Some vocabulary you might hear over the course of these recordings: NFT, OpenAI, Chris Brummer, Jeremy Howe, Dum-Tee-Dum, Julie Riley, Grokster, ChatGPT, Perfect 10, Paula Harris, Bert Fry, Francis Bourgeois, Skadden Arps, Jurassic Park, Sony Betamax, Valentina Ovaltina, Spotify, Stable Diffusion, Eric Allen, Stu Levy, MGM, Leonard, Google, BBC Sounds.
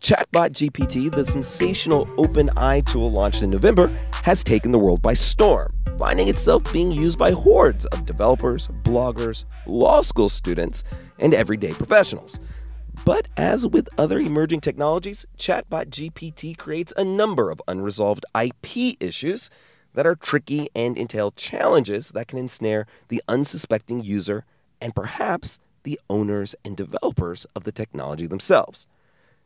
Chatbot GPT, the sensational OpenAI tool launched in November, has taken the world by storm, finding itself being used by hordes of developers, bloggers, law school students, and everyday professionals. But as with other emerging technologies, Chatbot GPT creates a number of unresolved IP issues that are tricky and entail challenges that can ensnare the unsuspecting user and perhaps the owners and developers of the technology themselves.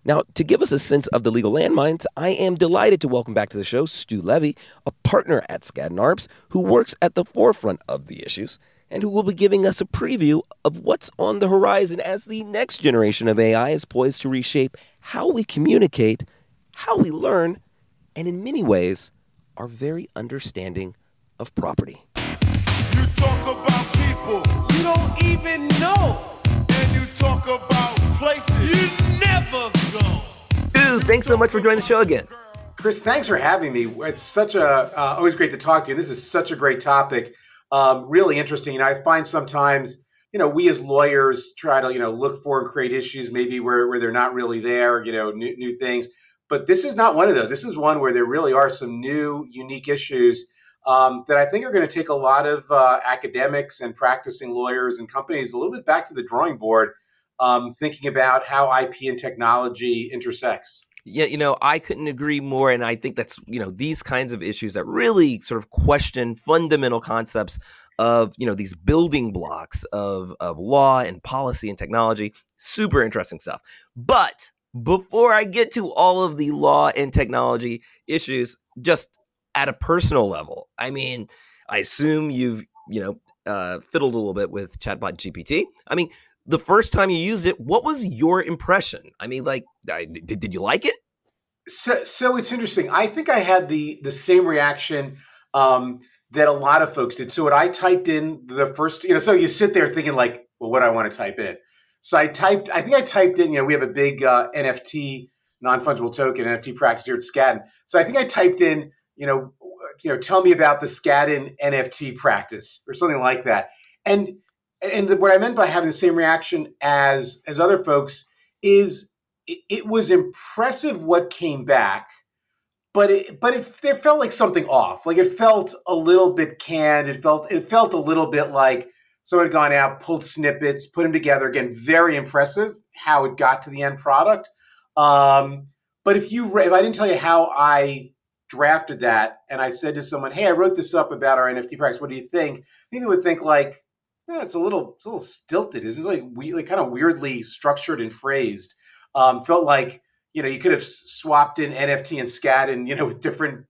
Now, to give us a sense of the legal landmines, I am delighted to welcome back to the show Stu Levy, a partner at Skadden Arps, who works at the forefront of the issues and who will be giving us a preview of what's on the horizon as the next generation of AI is poised to reshape how we communicate, how we learn, and in many ways, our very understanding of property. You talk about people you don't even know, and you talk about places you never go. Dude, thanks so much for joining the show again. Chris, thanks for having me. It's such always great to talk to you. This is such a great topic, really interesting. And I find sometimes, we as lawyers try to, look for and create issues maybe where they're not really there, new things. But this is not one of those. This is one where there really are some new, unique issues that I think are going to take a lot of academics and practicing lawyers and companies a little bit back to the drawing board, thinking about how IP and technology intersects. Yeah, I couldn't agree more. And I think that's, these kinds of issues that really sort of question fundamental concepts of, these building blocks of law and policy and technology. Super interesting stuff. But before I get to all of the law and technology issues, just at a personal level, I assume you've, fiddled a little bit with Chatbot GPT. The first time you used it, what was your impression? Did you like it? So it's interesting. I think I had the same reaction that a lot of folks did. So when I typed in the first, so you sit there thinking what do I want to type in? So I typed in, we have a big NFT, non-fungible token, NFT practice here at Skadden. So I think I typed in, tell me about the Skadden NFT practice or something like that. And what I meant by having the same reaction as other folks is it was impressive what came back, but there felt like something off. Like it felt a little bit canned. It felt a little bit like someone had gone out, pulled snippets, put them together. Again, very impressive how it got to the end product. But if I didn't tell you how I drafted that, and I said to someone, "Hey, I wrote this up about our NFT practice. What do you think?" Maybe would think like, yeah, it's a little stilted. It's like kind of weirdly structured and phrased. Felt like you could have swapped in NFT and Skadden, with different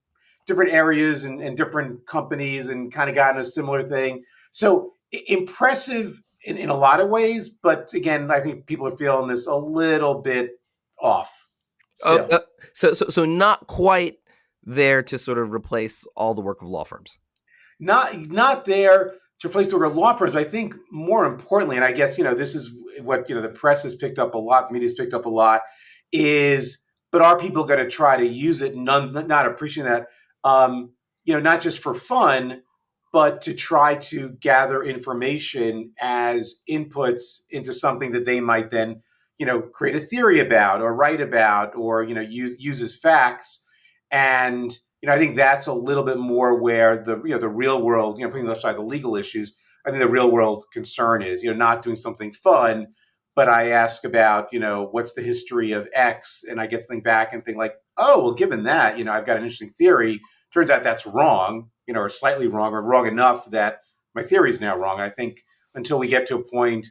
areas and different companies, and kind of gotten a similar thing. So impressive in a lot of ways, but again, I think people are feeling this a little bit off still. So not quite there to sort of replace all the work of law firms. Not there to replace the word law firms, but I think more importantly, and I guess, this is what, the press has picked up a lot, the media's picked up a lot, but are people going to try to use it, not appreciating that, not just for fun, but to try to gather information as inputs into something that they might then, create a theory about or write about or, use as facts. And I think that's a little bit more where the the real world, putting aside the legal issues, I think the real world concern is, not doing something fun, but I ask about, what's the history of X, and I get something back and think like, oh, well, given that, I've got an interesting theory. Turns out that's wrong, or slightly wrong or wrong enough that my theory is now wrong. I think until we get to a point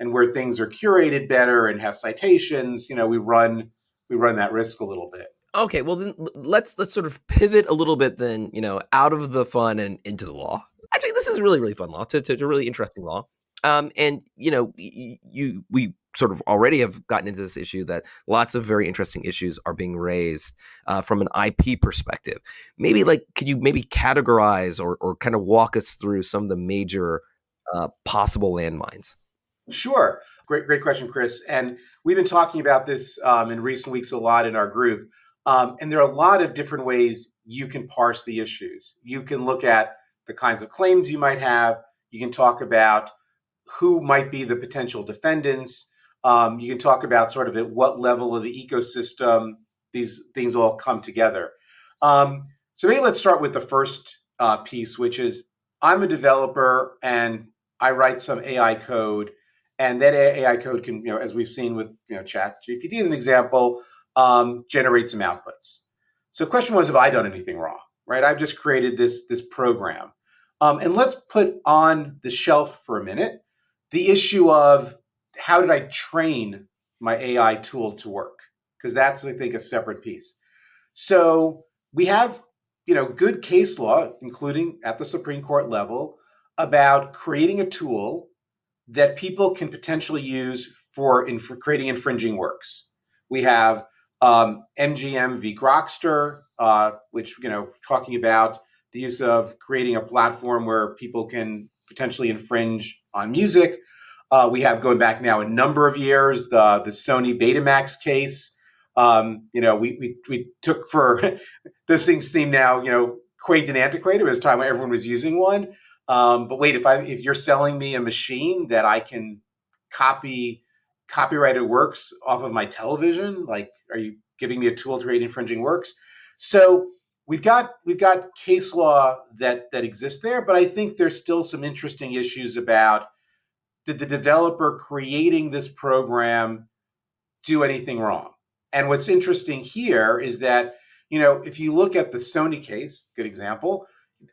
and where things are curated better and have citations, we run that risk a little bit. Okay, well then let's sort of pivot a little bit then, out of the fun and into the law. Actually, this is a really, really fun law. It's a really interesting law. And, we sort of already have gotten into this issue that lots of very interesting issues are being raised from an IP perspective. Maybe could you maybe categorize or kind of walk us through some of the major possible landmines? Sure. Great question, Chris. And we've been talking about this in recent weeks a lot in our group. And there are a lot of different ways you can parse the issues. You can look at the kinds of claims you might have. You can talk about who might be the potential defendants. You can talk about sort of at what level of the ecosystem these things all come together. So maybe let's start with the first piece, which is I'm a developer and I write some AI code, and that AI code can, as we've seen with ChatGPT as an example, generate some outputs. So the question was, have I done anything wrong? Right? I've just created this program. And let's put on the shelf for a minute the issue of how did I train my AI tool to work? Because that's, I think, a separate piece. So we have, good case law, including at the Supreme Court level, about creating a tool that people can potentially use for creating infringing works. We have MGM v. Grokster, which, talking about the use of creating a platform where people can potentially infringe on music. We have, going back now a number of years, the Sony Betamax case. We took for those things seem now, quaint and antiquated. It was a time when everyone was using one. But wait, if you're selling me a machine that I can copy copyrighted works off of my television, are you giving me a tool to create infringing works? So we've got case law that exists there, but I think there's still some interesting issues about did the developer creating this program do anything wrong? And what's interesting here is that, if you look at the Sony case, good example,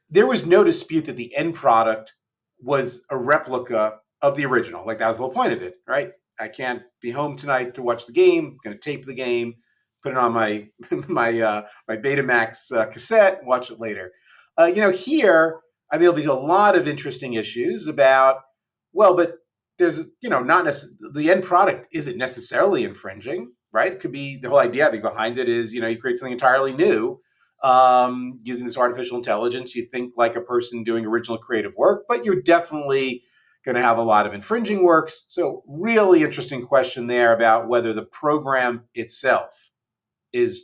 there was no dispute that the end product was a replica of the original. That was the whole point of it, right? I can't be home tonight to watch the game. I'm going to tape the game, put it on my Betamax cassette, watch it later. Here, I think there'll be a lot of interesting issues about, well, but there's, not the end product isn't necessarily infringing, right? It could be the whole idea, I think, behind it is, you create something entirely new using this artificial intelligence. You think like a person doing original creative work, but you're definitely going to have a lot of infringing works. So really interesting question there about whether the program itself is,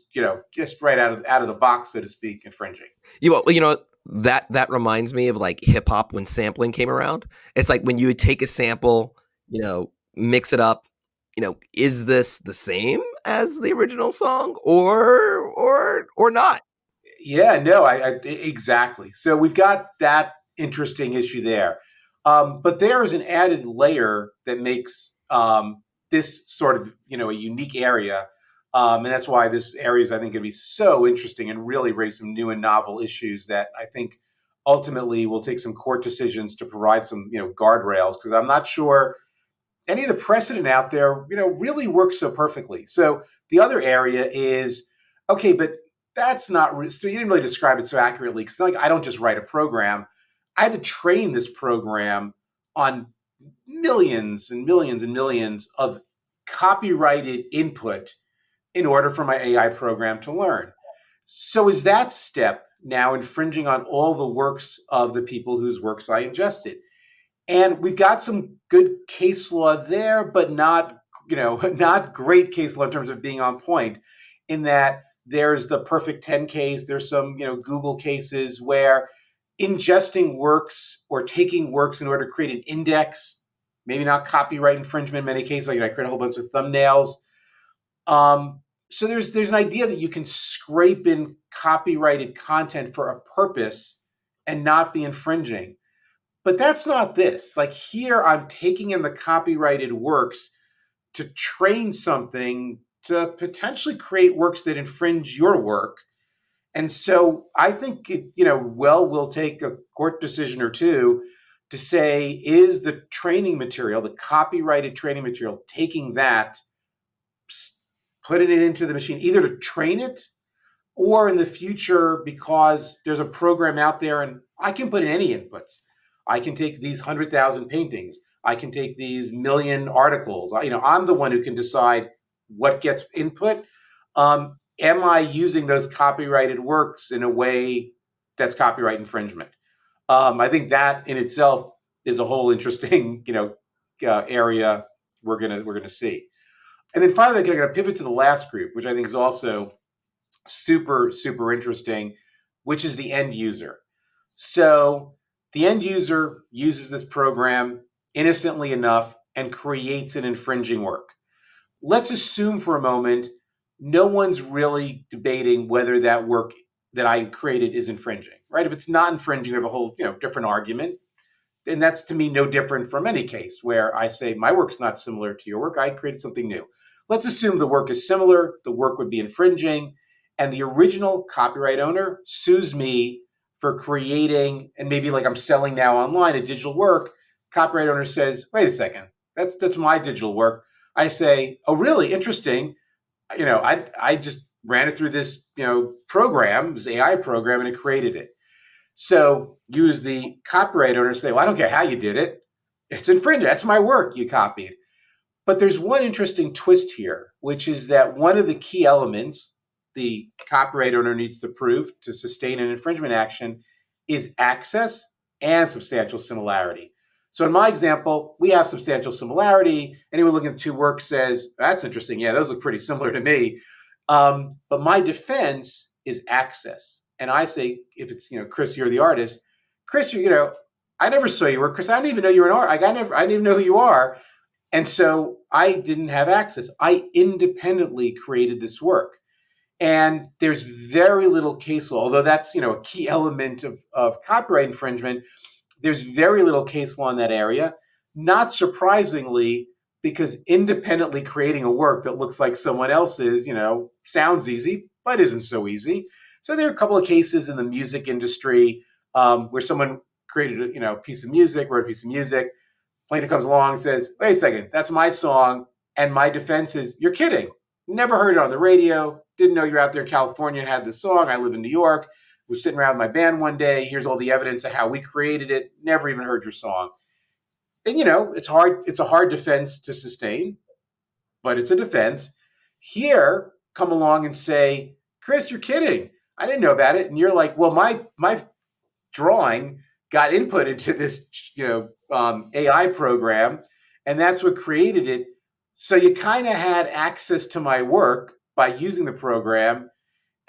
just right out of the box, so to speak, infringing. That reminds me of hip hop when sampling came around. It's like when you would take a sample, mix it up, is this the same as the original song or not? Yeah, no, I exactly. So we've got that interesting issue there. But there is an added layer that makes this sort of, a unique area. And that's why this area is, I think, going to be so interesting and really raise some new and novel issues that I think ultimately will take some court decisions to provide some, guardrails, because I'm not sure any of the precedent out there, really works so perfectly. So the other area is, okay, but that's not, so you didn't really describe it so accurately, because I don't just write a program. I had to train this program on millions and millions and millions of copyrighted input in order for my AI program to learn. So is that step now infringing on all the works of the people whose works I ingested? And we've got some good case law there, but not great case law in terms of being on point, in that there's the Perfect 10 case, there's some, Google cases where ingesting works or taking works in order to create an index, maybe not copyright infringement in many cases. I create a whole bunch of thumbnails. So there's an idea that you can scrape in copyrighted content for a purpose and not be infringing. But that's not this. Here, I'm taking in the copyrighted works to train something to potentially create works that infringe your work. And so I think, we'll take a court decision or two to say, is the training material, the copyrighted training material, taking that, putting it into the machine, either to train it or in the future, because there's a program out there and I can put in any inputs. I can take these 100,000 paintings. I can take these 1,000,000 articles. I'm the one who can decide what gets input. Am I using those copyrighted works in a way that's copyright infringement? I think that in itself is a whole interesting, area we're gonna see. And then finally, I'm going to pivot to the last group, which I think is also super, super interesting, which is the end user. So the end user uses this program innocently enough and creates an infringing work. Let's assume for a moment no one's really debating whether that work that I created is infringing, right? If it's not infringing, we have a whole, different argument. And that's, to me, no different from any case where I say my work's not similar to your work. I created something new. Let's assume the work is similar. The work would be infringing. And the original copyright owner sues me for creating, and maybe like I'm selling now online, a digital work. Copyright owner says, wait a second, that's my digital work. I say, oh, really? Interesting. I just ran it through this, program, this AI program, and it created it. So you as the copyright owner say, well, I don't care how you did it. It's infringing. That's my work you copied. But there's one interesting twist here, which is that one of the key elements the copyright owner needs to prove to sustain an infringement action is access and substantial similarity. So in my example, we have substantial similarity. Anyone looking at two works says, that's interesting. Yeah, those look pretty similar to me. But my defense is access. And I say, if it's, Chris, you're the artist. Chris, I never saw your work. Chris, I don't even know you're an artist. I didn't even know who you are. And so I didn't have access. I independently created this work. And there's very little case law, although that's, a key element of copyright infringement. There's very little case law in that area. Not surprisingly, because independently creating a work that looks like someone else's, sounds easy, but isn't so easy. So there are a couple of cases in the music industry where someone created wrote a piece of music. Plaintiff comes along and says, wait a second, that's my song. And my defense is, you're kidding. Never heard it on the radio. Didn't know you're out there in California and had this song. I live in New York. Was sitting around with my band one day. Here's all the evidence of how we created it. Never even heard your song. And, it's hard. It's a hard defense to sustain, but it's a defense. Here, come along and say, Chris, you're kidding. I didn't know about it. And you're like, well, my drawing got input into this, AI program, and that's what created it. So you kind of had access to my work by using the program.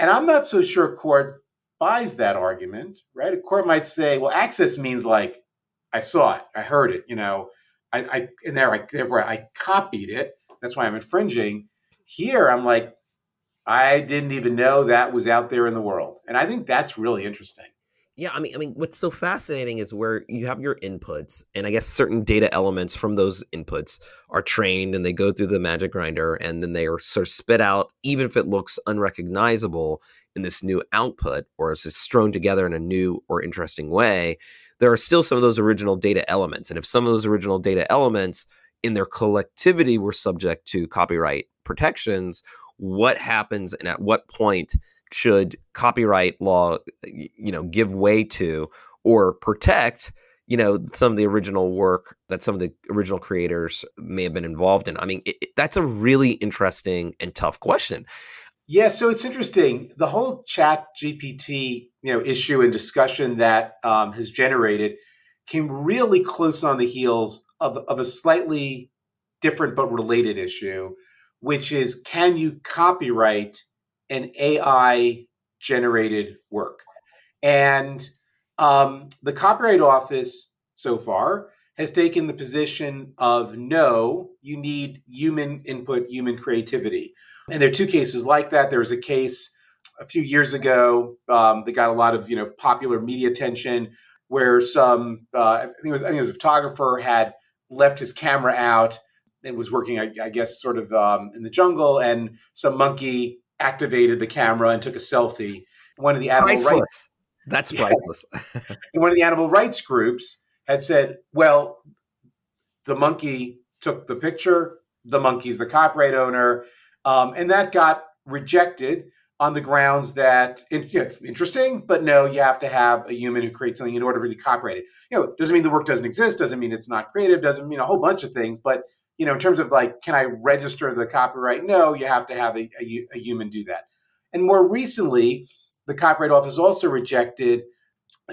And I'm not so sure a court buys that argument, right? A court might say, well, access means like, I saw it, I heard it, therefore I copied it. That's why I'm infringing. Here, I'm like, I didn't even know that was out there in the world. And I think that's really interesting. Yeah, I mean, what's so fascinating is where you have your inputs, and I guess certain data elements from those inputs are trained and they go through the magic grinder, and then they are sort of spit out, even if it looks unrecognizable in this new output, or it's just thrown together in a new or interesting way. There are still some of those original data elements. And if some of those original data elements in their collectivity were subject to copyright protections, what happens and at what point should copyright law, give way to or protect, some of the original work that some of the original creators may have been involved in? I mean, that's a really interesting and tough question. Yeah, so it's interesting. The whole ChatGPT, issue and discussion that has generated came really close on the heels of a slightly different but related issue, which is, can you copyright an AI-generated work? And the Copyright Office so far has taken the position of, no, you need human input, human creativity. And there are two cases like that. There was a case a few years ago that got a lot of popular media attention, where some I think it was a photographer had left his camera out it was working, I guess, sort of in the jungle, and some monkey activated the camera and took a selfie. One of the animal rights. That's priceless. One of the animal rights groups had said, well, the monkey took the picture. The monkey's the copyright owner. And that got rejected on the grounds that, interesting, but no, you have to have a human who creates something in order to be copyrighted. You know, doesn't mean the work doesn't exist, doesn't mean it's not creative, doesn't mean a whole bunch of things. But, you know, in terms of like, can I register the copyright? No, you have to have a human do that. And more recently, the Copyright Office also rejected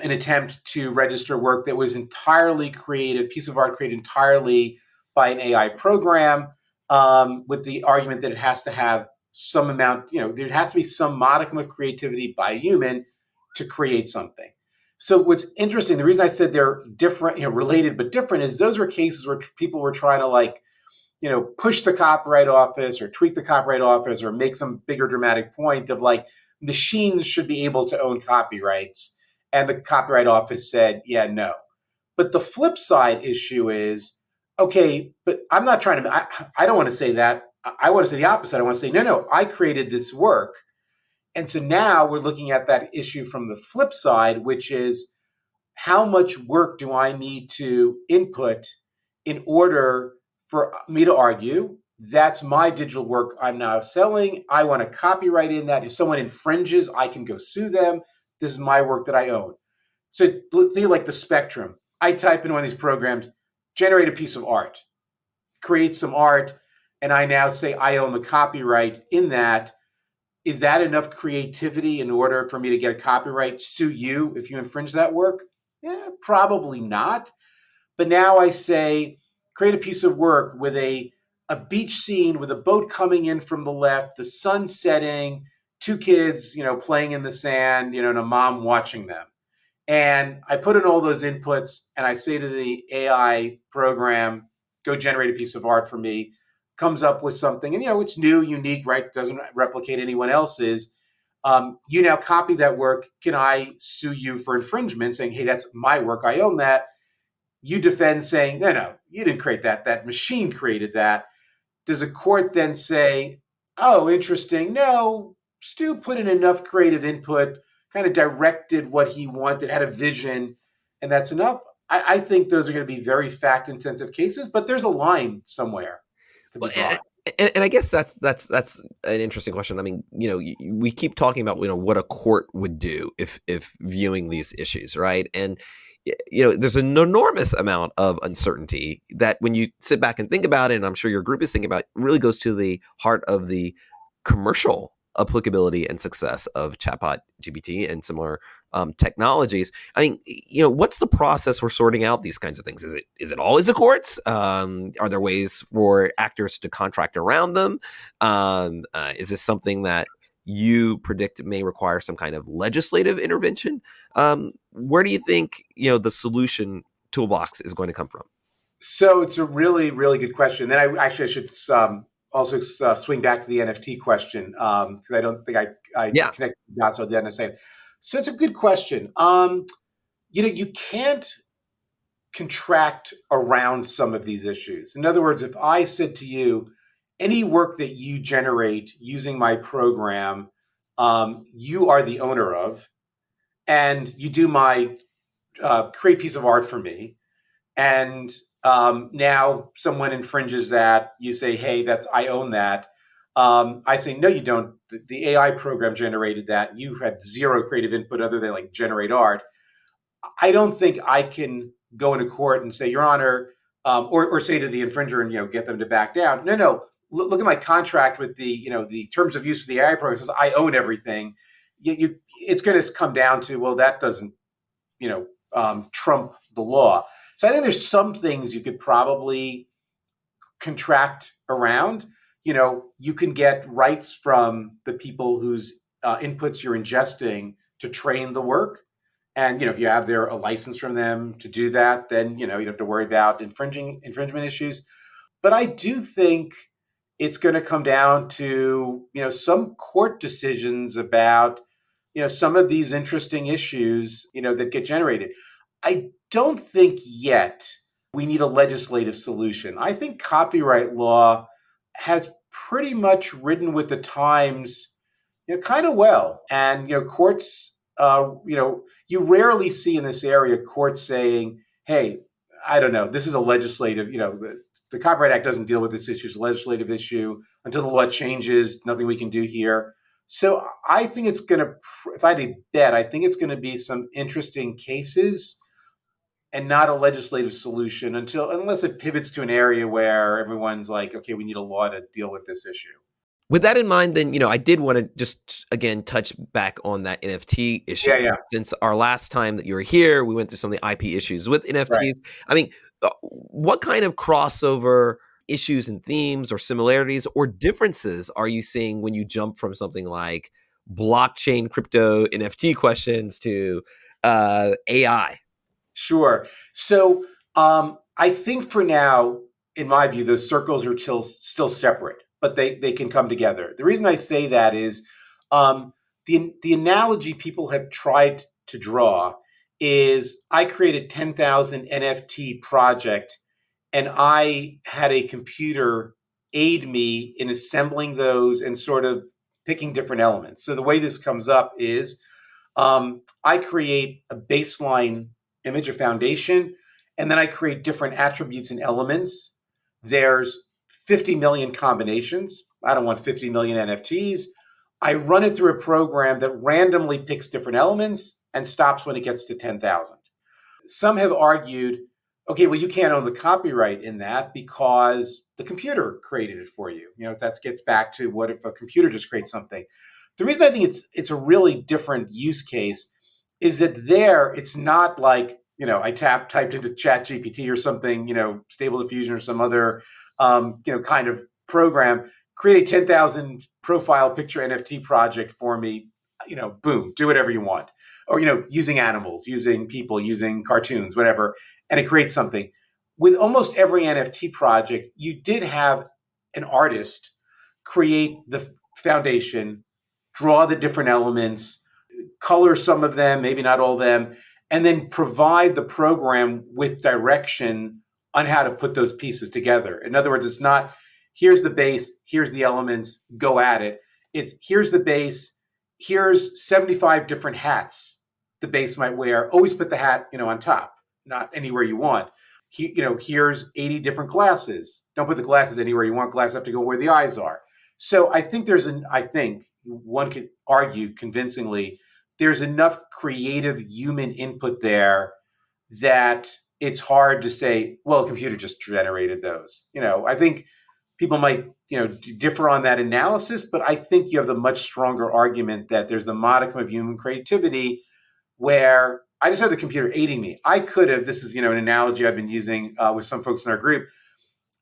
an attempt to register work that was entirely created, piece of art created entirely by an AI program, with the argument that it has to have some amount, you know, there has to be some modicum of creativity by a human to create something. So what's interesting, the reason I said they're different, you know, related but different, is those were cases where people were trying to like, you know, push the Copyright Office or tweak the Copyright Office or make some bigger dramatic point of like, machines should be able to own copyrights. And the Copyright Office said, yeah, no. But the flip side issue is, okay, but I'm not trying to, I don't want to say that. I want to say the opposite. I want to say, no, I created this work. And so now we're looking at that issue from the flip side, which is how much work do I need to input in order for me to argue, that's my digital work I'm now selling. I want to copyright in that. If someone infringes, I can go sue them. This is my work that I own. So think like the spectrum. I type in one of these programs, generate a piece of art, create some art, and I now say I own the copyright in that. Is that enough creativity in order for me to get a copyright, sue you if you infringe that work? Yeah, probably not. But now I say, create a piece of work with a beach scene with a boat coming in from the left, the sun setting, two kids, you know, playing in the sand, you know, and a mom watching them. And I put in all those inputs and I say to the AI program, go generate a piece of art for me. Comes up with something, and you know, it's new, unique, right? Doesn't replicate anyone else's. You now copy that work. Can I sue you for infringement, saying, hey, that's my work, I own that? You defend saying, no, you didn't create that. That machine created that. Does a court then say, oh, interesting. No, Stu put in enough creative input, kind of directed what he wanted, had a vision, and that's enough? I think those are going to be very fact-intensive cases, but there's a line somewhere. Well, and I guess that's an interesting question. I mean, you know, we keep talking about, you know, what a court would do if viewing these issues, right? And you know, there's an enormous amount of uncertainty that when you sit back and think about it, and I'm sure your group is thinking about it, really goes to the heart of the commercial applicability and success of chatbot GPT and similar technologies. I mean, you know, what's the process for sorting out these kinds of things? Is it always the courts? Are there ways for actors to contract around them? Is this something that you predict may require some kind of legislative intervention? Where do you think, you know, the solution toolbox is going to come from? So it's a really, really good question. Then I should also swing back to the NFT question, because I don't think I connected the dots on that in a second. So it's a good question. You know, you can't contract around some of these issues. In other words, if I said to you, any work that you generate using my program, you are the owner of, and you do my create piece of art for me, and now someone infringes that, you say, hey, I own that. I say, no, you don't. The AI program generated that. You had zero creative input other than like generate art. I don't think I can go into court and say, Your Honor, or say to the infringer and, you know, get them to back down. No. Look at my contract with the, you know, the terms of use of the AI program says I own everything. It's going to come down to, well, that doesn't, you know, trump the law. So I think there's some things you could probably contract around. You know, you can get rights from the people whose inputs you're ingesting to train the work. And, you know, if you have a license from them to do that, then, you know, you don't have to worry about infringement issues. But I do think it's going to come down to, you know, some court decisions about, you know, some of these interesting issues, you know, that get generated. I don't think yet we need a legislative solution. I think copyright law has pretty much ridden with the times, kind of well. And, courts, you rarely see in this area courts saying, hey, I don't know, this is a legislative, the Copyright Act doesn't deal with this issue. It's a legislative issue. Until the law changes, nothing we can do here. So I think it's going to, if I had to bet, I think it's going to be some interesting cases and not a legislative solution unless it pivots to an area where everyone's like, okay, we need a law to deal with this issue. With that in mind, then, I did want to just, again, touch back on that NFT issue. Yeah, yeah. Since our last time that you were here, we went through some of the IP issues with NFTs. Right. I mean, what kind of crossover issues and themes or similarities or differences are you seeing when you jump from something like blockchain, crypto, NFT questions to AI? Sure. So I think for now, in my view, those circles are still separate, but they can come together. The reason I say that is the analogy people have tried to draw is I created 10,000 NFT project and I had a computer aid me in assembling those and sort of picking different elements. So the way this comes up is I create a baseline image or foundation, and then I create different attributes and elements. There's 50 million combinations. I don't want 50 million NFTs. I run it through a program that randomly picks different elements and stops when it gets to 10,000. Some have argued, okay, well, you can't own the copyright in that because the computer created it for you. That gets back to what if a computer just creates something? The reason I think it's a really different use case is that it's not like, I typed into ChatGPT or something, Stable Diffusion or some other, kind of program, create a 10,000 profile picture NFT project for me, boom, do whatever you want. Or, using animals, using people, using cartoons, whatever, and it creates something. With almost every NFT project, you did have an artist create the foundation, draw the different elements, color some of them, maybe not all of them, and then provide the program with direction on how to put those pieces together. In other words, it's not, here's the base, here's the elements, go at it. It's here's the base, here's 75 different hats the base might wear. Always put the hat, on top, not anywhere you want. Here's 80 different glasses. Don't put the glasses anywhere you want. Glasses have to go where the eyes are. So I think one could argue convincingly, there's enough creative human input there that it's hard to say, well, a computer just generated those. I think people might, differ on that analysis, but I think you have the much stronger argument that there's the modicum of human creativity where I just had the computer aiding me. I could have, this is, an analogy I've been using with some folks in our group.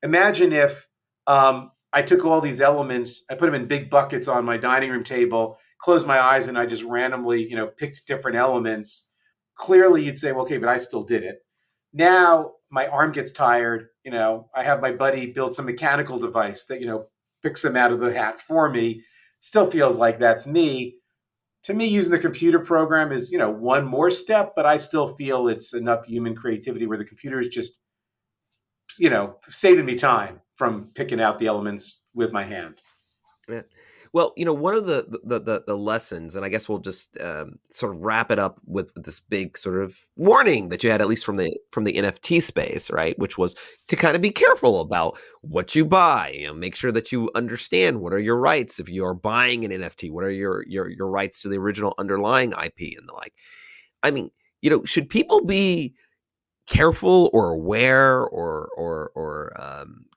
Imagine if I took all these elements, I put them in big buckets on my dining room table, closed my eyes, and I just randomly, picked different elements. Clearly, you'd say, well, okay, but I still did it. Now my arm gets tired. I have my buddy build some mechanical device that, picks them out of the hat for me. Still feels like that's me. To me, using the computer program is, one more step, but I still feel it's enough human creativity where the computer is just, saving me time from picking out the elements with my hand. Yeah. Well, one of the lessons, and I guess we'll just sort of wrap it up with this big sort of warning that you had, at least from the NFT space, right? Which was to kind of be careful about what you buy. Make sure that you understand what are your rights if you are buying an NFT. What are your rights to the original underlying IP and the like? I mean, should people be careful or aware or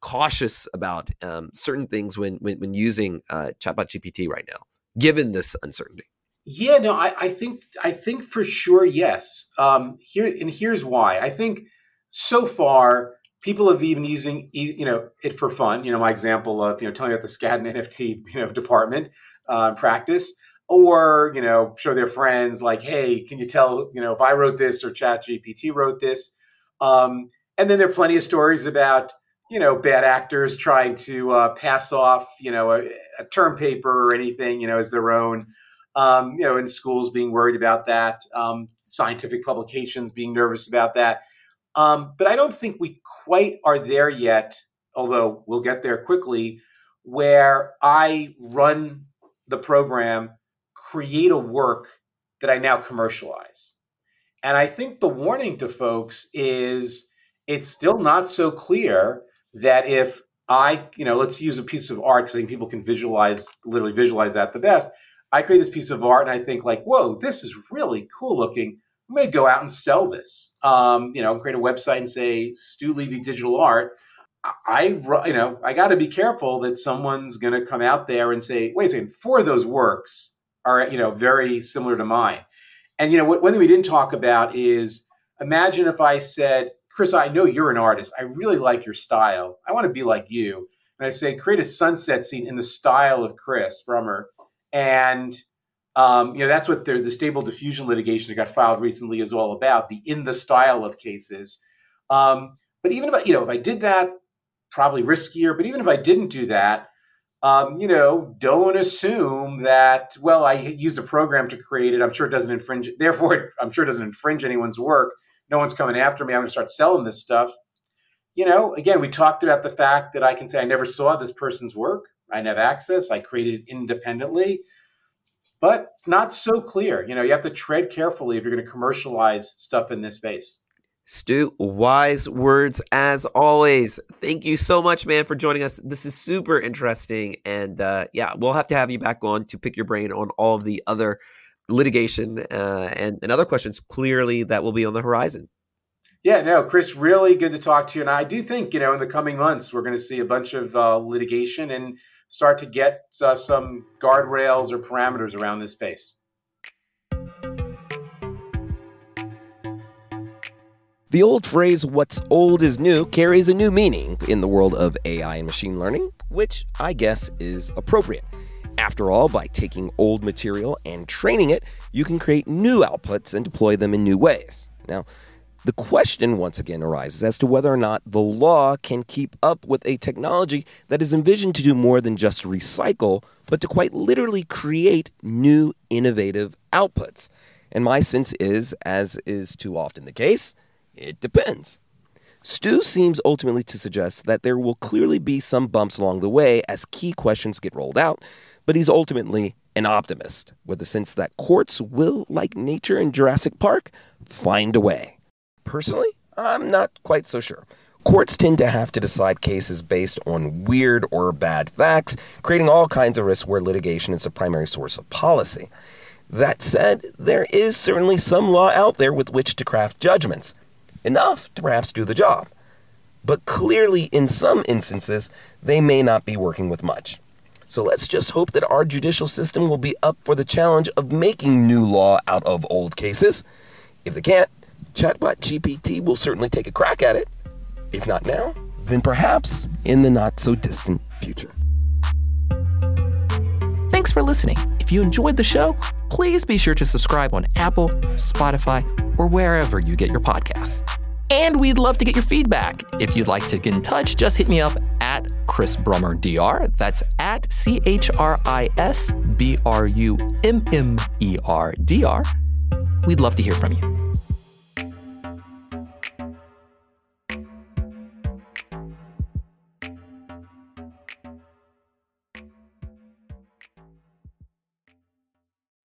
cautious about certain things when using chatbot GPT right now, given this uncertainty? Yeah, no, I think for sure, yes. Here's why. I think so far people have even using it for fun. My example of telling about the Skadden NFT department practice, or show their friends like, hey, can you tell if I wrote this or ChatGPT wrote this. And then there are plenty of stories about, bad actors trying to pass off, a term paper or anything, as their own, and schools being worried about that, scientific publications being nervous about that. But I don't think we quite are there yet, although we'll get there quickly, where I run the program, create a work that I now commercialize. And I think the warning to folks is it's still not so clear that if I, let's use a piece of art, because I think people can literally visualize that the best. I create this piece of art and I think like, whoa, this is really cool looking. I'm going to go out and sell this. Create a website and say, Stu Levy Digital Art. I got to be careful that someone's going to come out there and say, wait a second, four of those works are, very similar to mine. And, one thing we didn't talk about is imagine if I said, Chris, I know you're an artist. I really like your style. I want to be like you. And I say, create a sunset scene in the style of Chris Brummer. And, that's what the Stable Diffusion litigation that got filed recently is all about, the in the style of cases. But even if if I did that, probably riskier. But even if I didn't do that, don't assume that, well, I used a program to create it. I'm sure it doesn't infringe. Therefore, I'm sure it doesn't infringe anyone's work. No one's coming after me. I'm going to start selling this stuff. Again, we talked about the fact that I can say I never saw this person's work. I didn't have access. I created it independently, but not so clear. You have to tread carefully if you're going to commercialize stuff in this space. Stu, wise words as always. Thank you so much, man, for joining us. This is super interesting. And we'll have to have you back on to pick your brain on all of the other litigation and other questions clearly that will be on the horizon. Yeah, no, Chris, really good to talk to you. And I do think, in the coming months, we're going to see a bunch of litigation and start to get some guardrails or parameters around this space. The old phrase, what's old is new, carries a new meaning in the world of AI and machine learning, which I guess is appropriate. After all, by taking old material and training it, you can create new outputs and deploy them in new ways. Now, the question once again arises as to whether or not the law can keep up with a technology that is envisioned to do more than just recycle, but to quite literally create new innovative outputs. And my sense is, as is too often the case, it depends. Stu seems ultimately to suggest that there will clearly be some bumps along the way as key questions get rolled out, but he's ultimately an optimist, with the sense that courts will, like nature in Jurassic Park, find a way. Personally, I'm not quite so sure. Courts tend to have to decide cases based on weird or bad facts, creating all kinds of risks where litigation is the primary source of policy. That said, there is certainly some law out there with which to craft judgments, enough to perhaps do the job. But clearly, in some instances, they may not be working with much. So let's just hope that our judicial system will be up for the challenge of making new law out of old cases. If they can't, Chatbot GPT will certainly take a crack at it. If not now, then perhaps in the not-so-distant future. Thanks for listening. If you enjoyed the show, please be sure to subscribe on Apple, Spotify, or wherever you get your podcasts. And we'd love to get your feedback. If you'd like to get in touch, just hit me up at Chris Brummer DR. That's at ChrisBrummer DR. We'd love to hear from you.